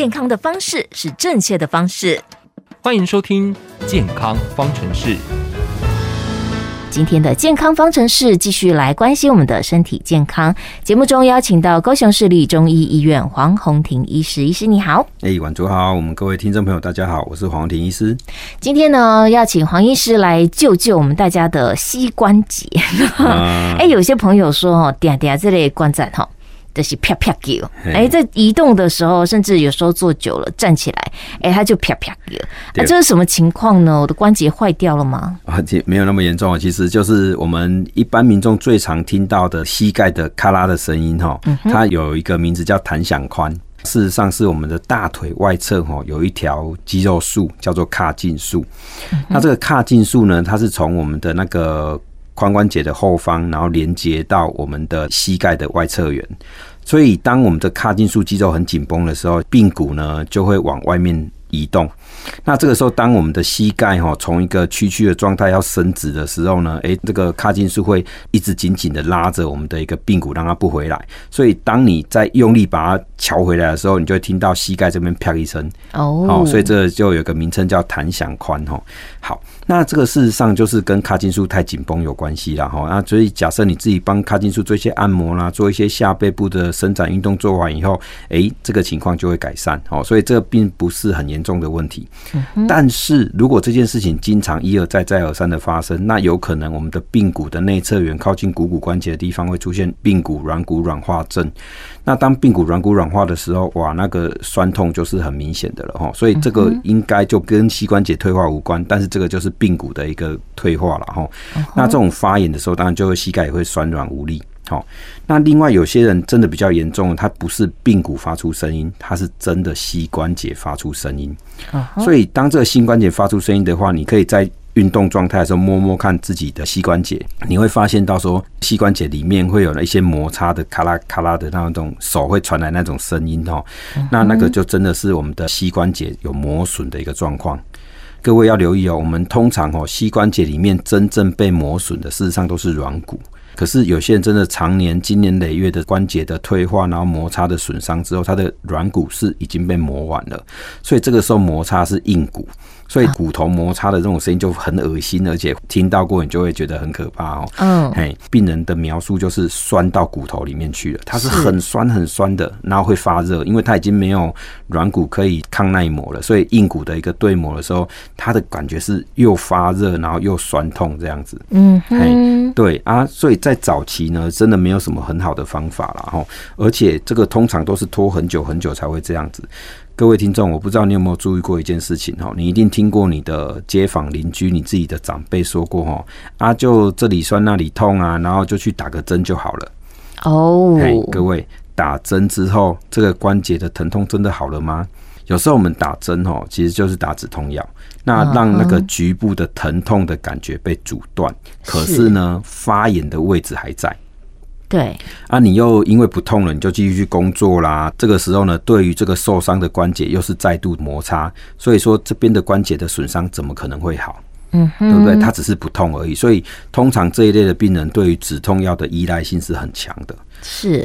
健康的方式是正确的方式。欢迎收听健康方程式。今天的健康方程式继续来关心我们的身体健康，节目中邀请到高雄市立中医医院黄宏庭医师。医师你好。晚上好，我们各位听众朋友大家好，我是黄宏庭医师。今天呢要请黄医师来救救我们大家的膝关节。有些朋友说常常这类关节就是啪啪叫，在移动的时候，甚至有时候坐久了站起来，它就啪啪叫。这是什么情况呢？我的关节坏掉了吗？没有那么严重，其实就是我们一般民众最常听到的膝盖的咔啦的声音，它有一个名字叫弹响髋。事实上是我们的大腿外侧有一条肌肉束叫做髂胫束。那这个髂胫束呢，它是从我们的那个髋关节的后方，然后连接到我们的膝盖的外侧缘。所以当我们的髂胫束肌肉很紧绷的时候，髌骨呢就会往外面移动。那这个时候当我们的膝盖从一个屈曲的状态要伸直的时候呢，这个髂胫束会一直紧紧的拉着我们的一个髌骨，让它不回来。所以当你在用力把它翘回来的时候，你就会听到膝盖这边啪一声。所以这就有一个名称叫弹响髋。好，那这个事实上就是跟髂胫束太紧绷有关系啦。那所以假设你自己帮髂胫束做一些按摩啦，做一些下背部的伸展运动做完以后，这个情况就会改善。所以这个并不是很严重的问题。但是如果这件事情经常一而再再而三的发生，那有可能我们的髌骨的内侧缘靠近股骨关节的地方会出现髌骨软骨软化症。那当髌骨软骨软化的时候，那个酸痛就是很明显的了。所以这个应该就跟膝关节退化无关，但是这个就是髌骨的一个退化了。那这种发炎的时候，当然就会膝盖也会酸软无力。那另外有些人真的比较严重，他不是髌骨发出声音，他是真的膝关节发出声音。所以当这个膝关节发出声音的话，你可以在运动状态的时候摸摸看自己的膝关节，你会发现到说膝关节里面会有一些摩擦的咔啦咔啦的那种手会传来那种声音。那个就真的是我们的膝关节有磨损的一个状况。各位要留意我们通常膝关节里面真正被磨损的事实上都是软骨，可是有些人真的常年经年累月的关节的退化，然后摩擦的损伤之后，他的软骨是已经被磨完了，所以这个时候摩擦是硬骨，所以骨头摩擦的这种声音就很恶心，而且听到过你就会觉得很可怕。病人的描述就是酸到骨头里面去了，它是很酸很酸的，然后会发热，因为它已经没有软骨可以抗耐磨了，所以硬骨的一个对磨的时候，它的感觉是又发热然后又酸痛这样子。对啊，所以在早期呢真的没有什么很好的方法啦，而且这个通常都是拖很久很久才会这样子。各位听众，我不知道你有没有注意过一件事情，你一定听过你的街坊邻居、你自己的长辈说过，就这里酸那里痛啊，然后就去打个针就好了。各位，打针之后这个关节的疼痛真的好了吗？有时候我们打针其实就是打止痛药，那让那个局部的疼痛的感觉被阻断，可是呢发炎的位置还在。你又因为不痛了，你就继续去工作啦。这个时候呢，对于这个受伤的关节又是再度摩擦，所以说这边的关节的损伤怎么可能会好？对不对？它只是不痛而已。所以通常这一类的病人对于止痛药的依赖性是很强的。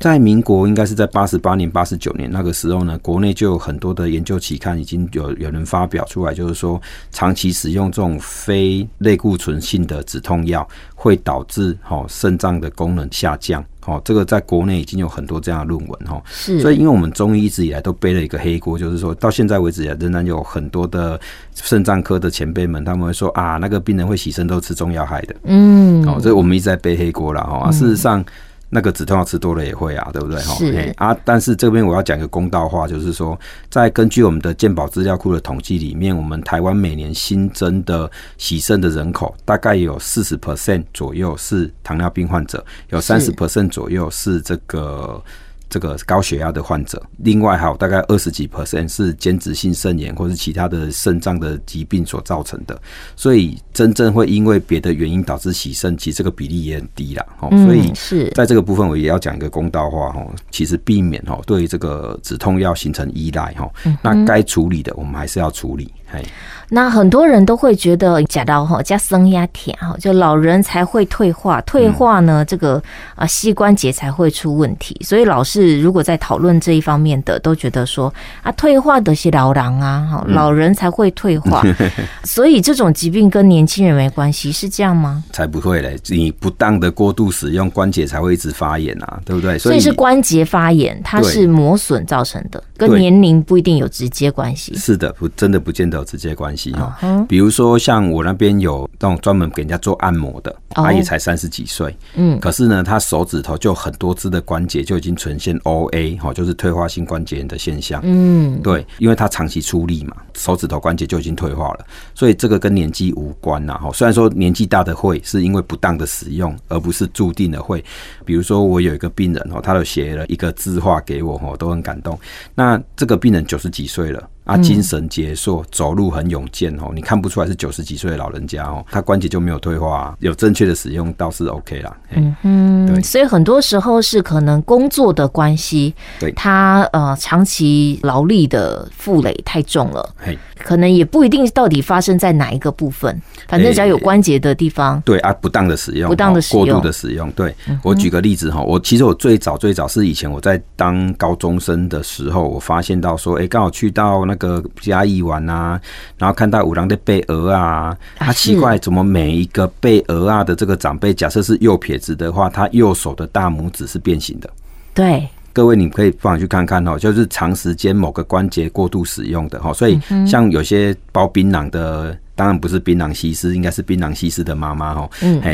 在民国应该是在88年89年那个时候呢，国内就有很多的研究期刊已经 有人发表出来，就是说长期使用这种非类固醇性的止痛药会导致肾脏的功能下降。这个在国内已经有很多这样的论文。所以因为我们中医一直以来都背了一个黑锅，就是说到现在为止仍然有很多的肾脏科的前辈们，他们会说啊，那个病人会洗肾都吃中药害的。所以我们一直在背黑锅啦。事实上那个止痛药吃多了也会啊，对不对？但是这边我要讲一个公道话，就是说在根据我们的健保资料库的统计里面，我们台湾每年新增的洗肾的人口大概有 40% 左右是糖尿病患者，有 30% 左右是这个高血压的患者，另外还有大概20几% 是间质性肾炎或是其他的肾脏的疾病所造成的。所以真正会因为别的原因导致洗肾，其实这个比例也很低啦。所以在这个部分我也要讲一个公道话，其实避免对这个止痛药形成依赖，那该处理的我们还是要处理。那很多人都会觉得吃老吼加生压甜吼，就老人才会退化，退化呢这个膝关节才会出问题。所以老是如果在讨论这一方面的，都觉得说啊，退化的是老人啊，老人才会退化。所以这种疾病跟年轻人没关系，是这样吗？才不会嘞，你不当的过度使用关节才会一直发炎啊，对不对？所以是关节发炎，它是磨损造成的，跟年龄不一定有直接关系。是的，真的不见得有直接关系。比如说像我那边有那种专门给人家做按摩的，他也才30几岁，可是呢他手指头就很多只的关节就已经呈现 OA， 就是退化性关节炎的现象。对，因为他长期出力嘛，手指头关节就已经退化了，所以这个跟年纪无关啊。虽然说年纪大的会是因为不当的使用，而不是注定的会。比如说我有一个病人，他都写了一个字画给我，都很感动。那这个病人90几岁了啊，精神矍铄，走路很勇健哦，你看不出来是90几岁的老人家哦，他关节就没有退化啊，有正确的使用倒是 OK 啦。对，所以很多时候是可能工作的关系，对，他长期劳力的负累太重了，可能也不一定到底发生在哪一个部分，反正只要有关节的地方，对啊，不当的使用，不当的使用，过度的使用。对，我举个例子哈，其实我最早是以前我在当高中生的时候，我发现到说，刚好去到那个嘉义玩啊，然后看到有人在背蚵啊，奇怪怎么每一个背蚵啊的这个长辈，假设是右撇子的话，他右手的大拇指是变形的。对，各位你可以放去看看，就是长时间某个关节过度使用的。所以像有些包槟榔的，当然不是槟榔西施，应该是槟榔西施的妈妈哦，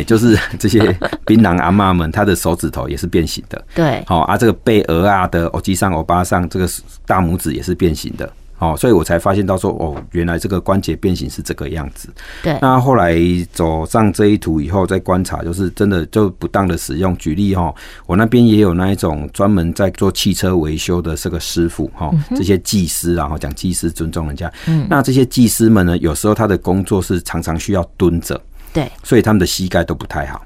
就是这些槟榔阿嬷们，她的手指头也是变形的。对，好啊，这个背蚵啊的欧基上欧巴上，这个大拇指也是变形的。所以我才发现到说，原来这个关节变形是这个样子。对，那后来走上这一途以后，再观察，就是真的就不当的使用。举例我那边也有那一种专门在做汽车维修的这个师傅这些技师啊，讲技师尊重人家。那这些技师们呢，有时候他的工作是常常需要蹲着，对，所以他们的膝盖都不太好。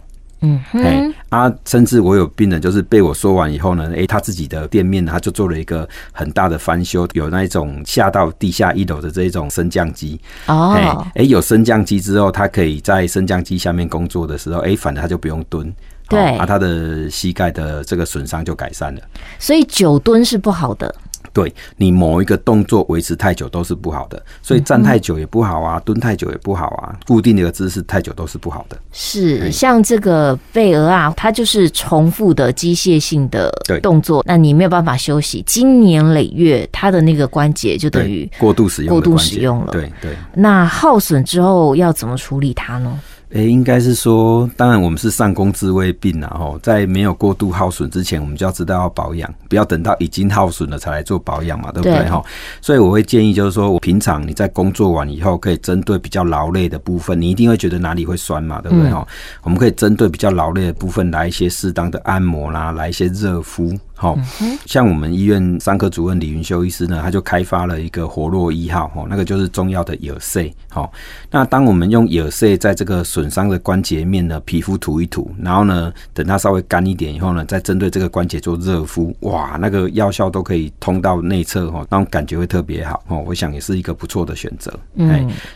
甚至我有病人就是被我说完以后呢，他自己的店面他就做了一个很大的翻修，有那一种下到地下1楼的这一种升降机。有升降机之后，他可以在升降机下面工作的时候，反正他就不用蹲。对，他的膝盖的这个损伤就改善了。所以久蹲是不好的。对，你某一个动作维持太久都是不好的，所以站太久也不好啊，蹲太久也不好啊，固定的一个姿势太久都是不好的。是，像这个贝儿啊，它就是重复的机械性的动作，那你没有办法休息，经年累月，它的那个关节就等于过度使用了。对，那耗损之后要怎么处理它呢？应该是说，当然我们是上工治未病啦，在没有过度耗损之前，我们就要知道要保养，不要等到已经耗损了才来做保养嘛，对不对？所以我会建议就是说，我平常你在工作完以后，可以针对比较劳累的部分，你一定会觉得哪里会酸嘛，对不对？我们可以针对比较劳累的部分来一些适当的按摩啦，来一些热敷。像我们医院伤科主任李云修医师呢，他就开发了一个活络1号，那个就是中药的耳塞。那当我们用耳塞在这个损伤的关节面呢，皮肤涂一涂，然后呢等它稍微干一点以后呢，再针对这个关节做热敷，那个药效都可以通到内侧，那种感觉会特别好。我想也是一个不错的选择。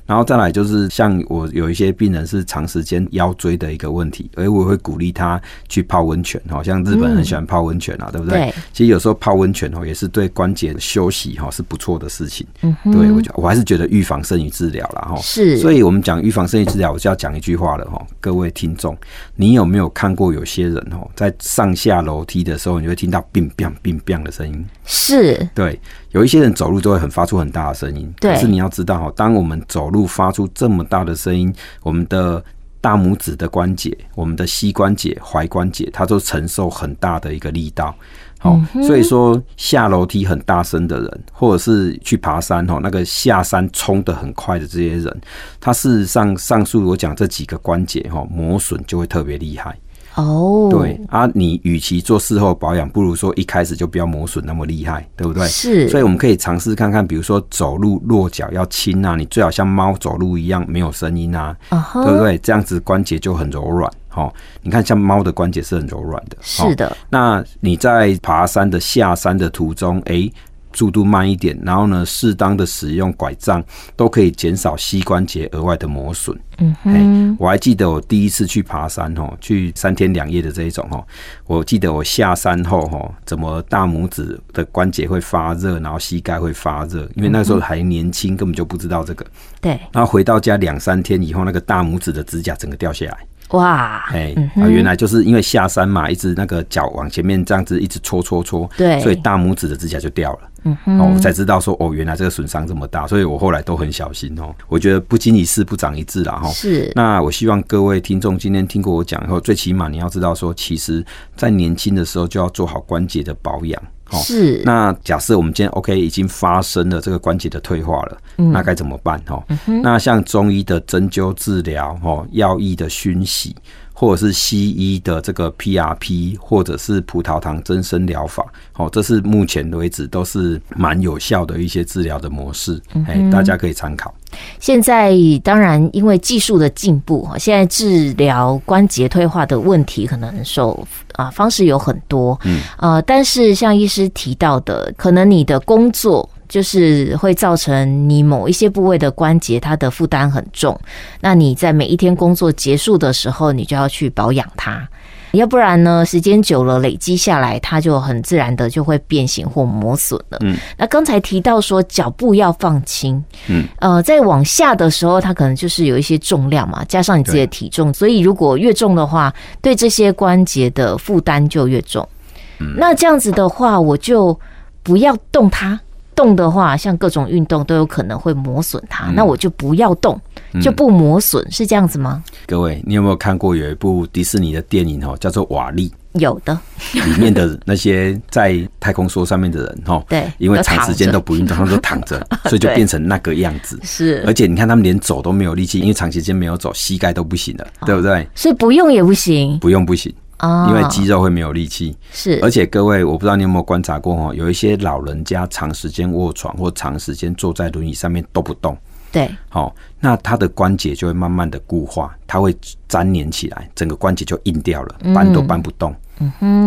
然后再来就是像我有一些病人是长时间腰椎的一个问题，而我会鼓励他去泡温泉，像日本很喜欢泡温泉啊，对不对？对，其实有时候泡温泉也是对关节休息是不错的事情。对，我还是觉得预防胜于治疗啦。是，所以我们讲预防胜于治疗，我就要讲一句话了，各位听众，你有没有看过有些人在上下楼梯的时候，你会听到乒乒乒乒的声音？是，对，有一些人走路就会发出很大的声音。对，可是你要知道，当我们走路发出这么大的声音，我们的大拇指的关节，我们的膝关节、踝关节，它都承受很大的一个力道。所以说下楼梯很大声的人，或者是去爬山那个下山冲得很快的这些人，他事实上上述我讲这几个关节磨损就会特别厉害。对啊，你与其做事后保养，不如说一开始就不要磨损那么厉害，对不对？是，所以我们可以尝试看看，比如说走路落脚要轻啊，你最好像猫走路一样没有声音啊，对不对？这样子关节就很柔软。你看像猫的关节是很柔软的。是的。那你在爬山的下山的途中，速度慢一点，然后呢适当的使用拐杖，都可以减少膝关节额外的磨损。嗯哼，我还记得我第一次去爬山去3天2夜的这一种，我记得我下山后怎么大拇指的关节会发热，然后膝盖会发热，因为那时候还年轻，根本就不知道这个。对，然后回到家2-3天以后，那个大拇指的指甲整个掉下来。哇，原来就是因为下山嘛，一直那个脚往前面这样子一直戳，对，所以大拇指的指甲就掉了。嗯哼，我才知道说哦，原来这个损伤这么大，所以我后来都很小心哦。我觉得不经一事不长一智啦哈。是，那我希望各位听众今天听过我讲以后，最起码你要知道说，其实在年轻的时候就要做好关节的保养。是，那假设我们今天 OK 已经发生了这个关节的退化了，那该怎么办？那像中医的针灸治疗、药医的熏洗，或者是西医的这个 PRP， 或者是葡萄糖增生疗法，这是目前为止都是蛮有效的一些治疗的模式，大家可以参考。现在当然因为技术的进步，现在治疗关节退化的问题可能受方式有很多，但是像医师提到的，可能你的工作就是会造成你某一些部位的关节它的负担很重，那你在每一天工作结束的时候，你就要去保养它，要不然呢时间久了累积下来，它就很自然的就会变形或磨损了。那刚才提到说脚步要放轻，在往下的时候它可能就是有一些重量嘛，加上你自己的体重，所以如果越重的话，对这些关节的负担就越重。那这样子的话，我就不要动它，动的话像各种运动都有可能会磨损它，那我就不要动，就不磨损，是这样子吗？各位，你有没有看过有一部迪士尼的电影叫做瓦力？有的，里面的那些在太空梭上面的人对，因为长时间都不运动，他们都躺着，所以就变成那个样子。是，而且你看他们连走都没有力气，因为长时间没有走，膝盖都不行了，对不对？所以不用也不行，不用不行，因为肌肉会没有力气。是，而且各位，我不知道你有没有观察过，有一些老人家长时间卧床或长时间坐在轮椅上面都不动，对，那他的关节就会慢慢的固化，他会粘连起来，整个关节就硬掉了，搬都搬不动。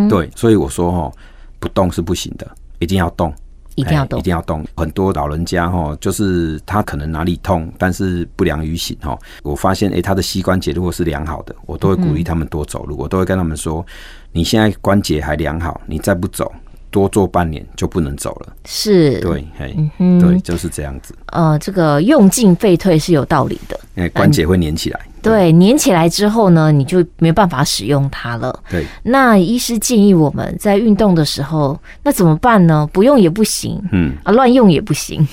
对，所以我说不动是不行的，一定要动，一定要动，一定要动。很多老人家就是他可能哪里痛，但是不良于行，我发现他的膝关节如果是良好的，我都会鼓励他们多走路，我都会跟他们说，你现在关节还良好，你再不走，多做半年就不能走了。是，对，对，就是这样子。这个用进废退是有道理的，因为关节会粘起来。对，粘起来之后呢，你就没办法使用它了。对，那医师建议我们在运动的时候，那怎么办呢？不用也不行，乱用也不行。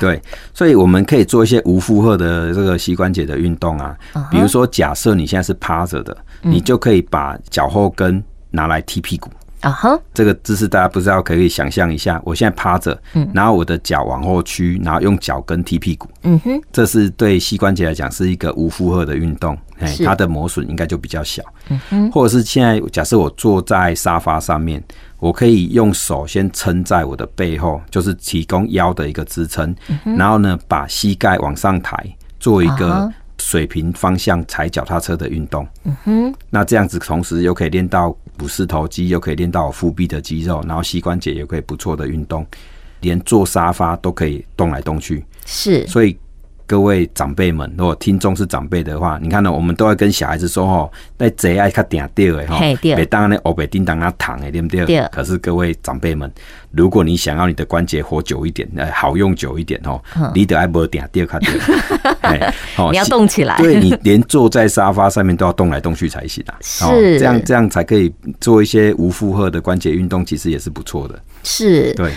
对，所以我们可以做一些无负荷的这个膝关节的运动啊，比如说假设你现在是趴着的，你就可以把脚后跟拿来踢屁股。这个姿势大家不知道，可以想象一下，我现在趴着，然后我的脚往后屈，然后用脚跟踢屁股，这是对膝关节来讲是一个无负荷的运动，它的磨损应该就比较小。或者是现在假设我坐在沙发上面，我可以用手先撑在我的背后，就是提供腰的一个支撑，然后呢把膝盖往上抬，做一个水平方向踩脚踏车的运动。那这样子同时又可以练到股四头肌，又可以练到腹壁的肌肉，然后膝关节也可以不错的运动，连坐沙发都可以动来动去。是，所以各位长辈们，如果听众是长辈的话，你看呢，我们都要跟小孩子说那坐要比较定定的别当那黑白叮当那躺的，对不对？可是各位长辈们，如果你想要你的关节活久一点，好用久一点你得要没定定较对。你要动起来，对，你连坐在沙发上面都要动来动去才行啊。是，这样才可以做一些无负荷的关节运动，其实也是不错的。是，对，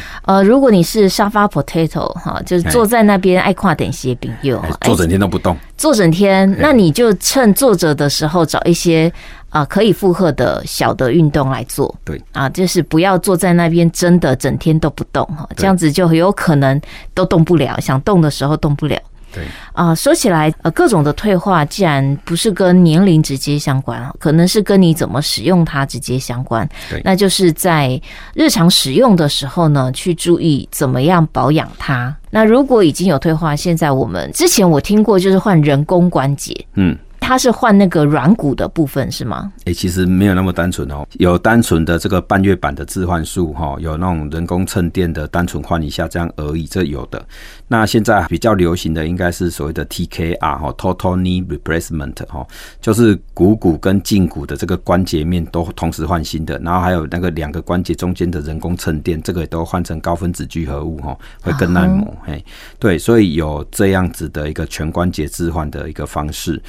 如果你是沙发 potato 就是坐在那边爱看电视的朋友，坐整天都不动，坐整天，那你就趁坐着的时候找一些可以负荷的小的运动来做。对就是不要坐在那边真的整天都不动，这样子就很有可能都动不了，想动的时候动不了。对说起来各种的退化既然不是跟年龄直接相关，可能是跟你怎么使用它直接相关。那就是在日常使用的时候呢，去注意怎么样保养它。那如果已经有退化，现在我们之前我听过就是换人工关节，它是换那个软骨的部分是吗？其实没有那么单纯哦，有单纯的这个半月板的置换术哈，有那种人工衬垫的单纯换一下这样而已，这有的。那现在比较流行的应该是所谓的 TKR 哈 ，Total Knee Replacement 哈，就是股跟胫骨的这个关节面都同时换新的，然后还有那个两个关节中间的人工衬垫，这个也都换成高分子聚合物哈，会更耐磨。嘿，对，所以有这样子的一个全关节置换的一个方式。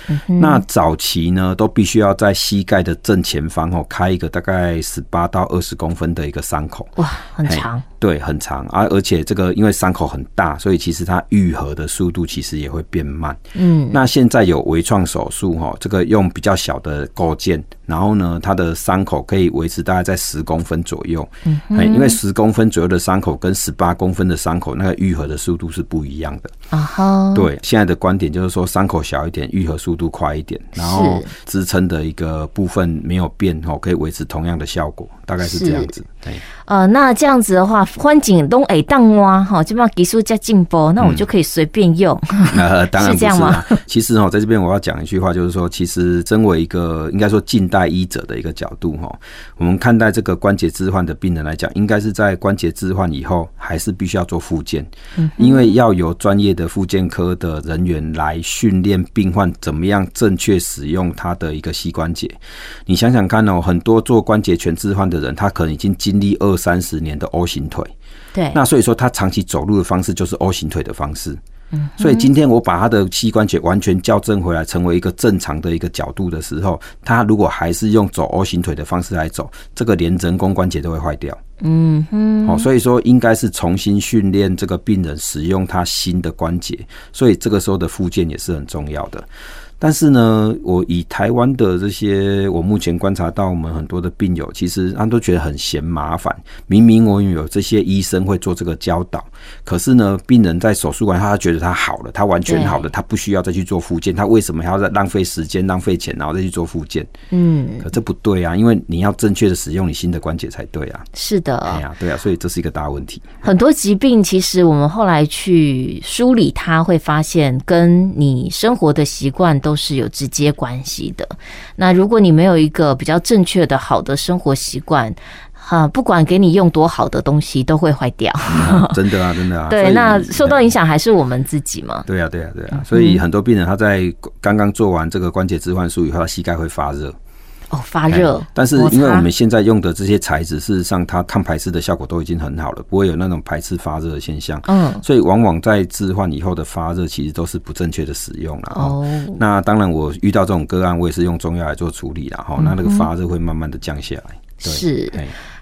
那早期呢，都必须要在膝盖的正前方开一个大概18到20公分的一个伤口，哇，很长，对，很长啊！而且这个因为伤口很大，所以其实它愈合的速度其实也会变慢。嗯，那现在有微创手术哈，这个用比较小的构件，然后呢，它的伤口可以维持大概在10公分左右。嗯，因为10公分左右的伤口跟18公分的伤口，那个愈合的速度是不一样的。啊哈，对，现在的观点就是说，伤口小一点，愈合速度快一点，然后支撑的一个部分没有变哈，可以维持同样的效果，大概是这样子。那这样子的话。环境都会当哇，哈，就把技术加进步，那我就可以随便用，当然不是这样吗？其实在这边我要讲一句话，就是说，其实身为一个应该说近代医者的一个角度，我们看待这个关节置换的病人来讲，应该是在关节置换以后，还是必须要做复健，因为要有专业的复健科的人员来训练病患怎么样正确使用他的一个膝关节。你想想看哦，很多做关节全置换的人，他可能已经经历20-30年的 O 型腿。对，那所以说他长期走路的方式就是 O 型腿的方式，所以今天我把他的膝关节完全校正回来，成为一个正常的一个角度的时候，他如果还是用走 O 型腿的方式来走，这个连人工关节都会坏掉。嗯哼，所以说应该是重新训练这个病人使用他新的关节，所以这个时候的复健也是很重要的。但是呢，我以台湾的这些，我目前观察到我们很多的病友，其实他都觉得很嫌麻烦。明明我有这些医生会做这个教导，可是呢，病人在手术完他觉得他好了，他完全好了，他不需要再去做复健，他为什么还要再浪费时间、浪费钱，然后再去做复健？嗯，可这不对啊，因为你要正确的使用你新的关节才对啊。是的，哎呀，对啊，所以这是一个大问题。很多疾病其实我们后来去梳理它，会发现跟你生活的习惯都是有直接关系的。那如果你没有一个比较正确的好的生活习惯，不管给你用多好的东西都会坏掉。真的啊，真的啊。对，那受到影响还是我们自己嘛。对啊，对啊，对啊。所以很多病人他在刚刚做完这个关节置换术以后，他膝盖会发热。哦，发热。但是因为我们现在用的这些材质，事实上它抗排斥的效果都已经很好了，不会有那种排斥发热的现象。嗯，所以往往在置换以后的发热，其实都是不正确的使用啦。哦，那当然我遇到这种个案，我也是用中药来做处理啦。哈，那个发热会慢慢的降下来。对，是。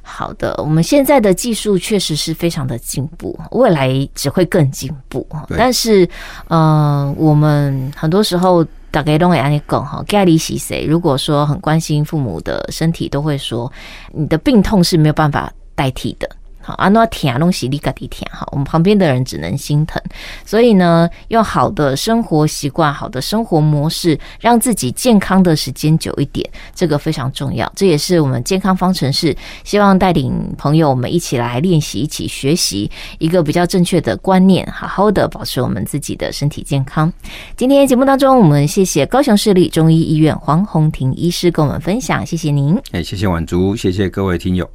好的，我们现在的技术确实是非常的进步，未来只会更进步。但是，我们很多时候大家都会这样说，家里是谁？如果说很关心父母的身体，都会说你的病痛是没有办法代替的。好，怎么痛都是你自己痛，我们旁边的人只能心疼。所以呢，用好的生活习惯、好的生活模式，让自己健康的时间久一点，这个非常重要。这也是我们健康方程式希望带领朋友们一起来练习、一起学习一个比较正确的观念，好好的保持我们自己的身体健康。今天节目当中，我们谢谢高雄市立中医医院黄宏庭医师跟我们分享，谢谢您。谢谢婉竹，谢谢各位听友。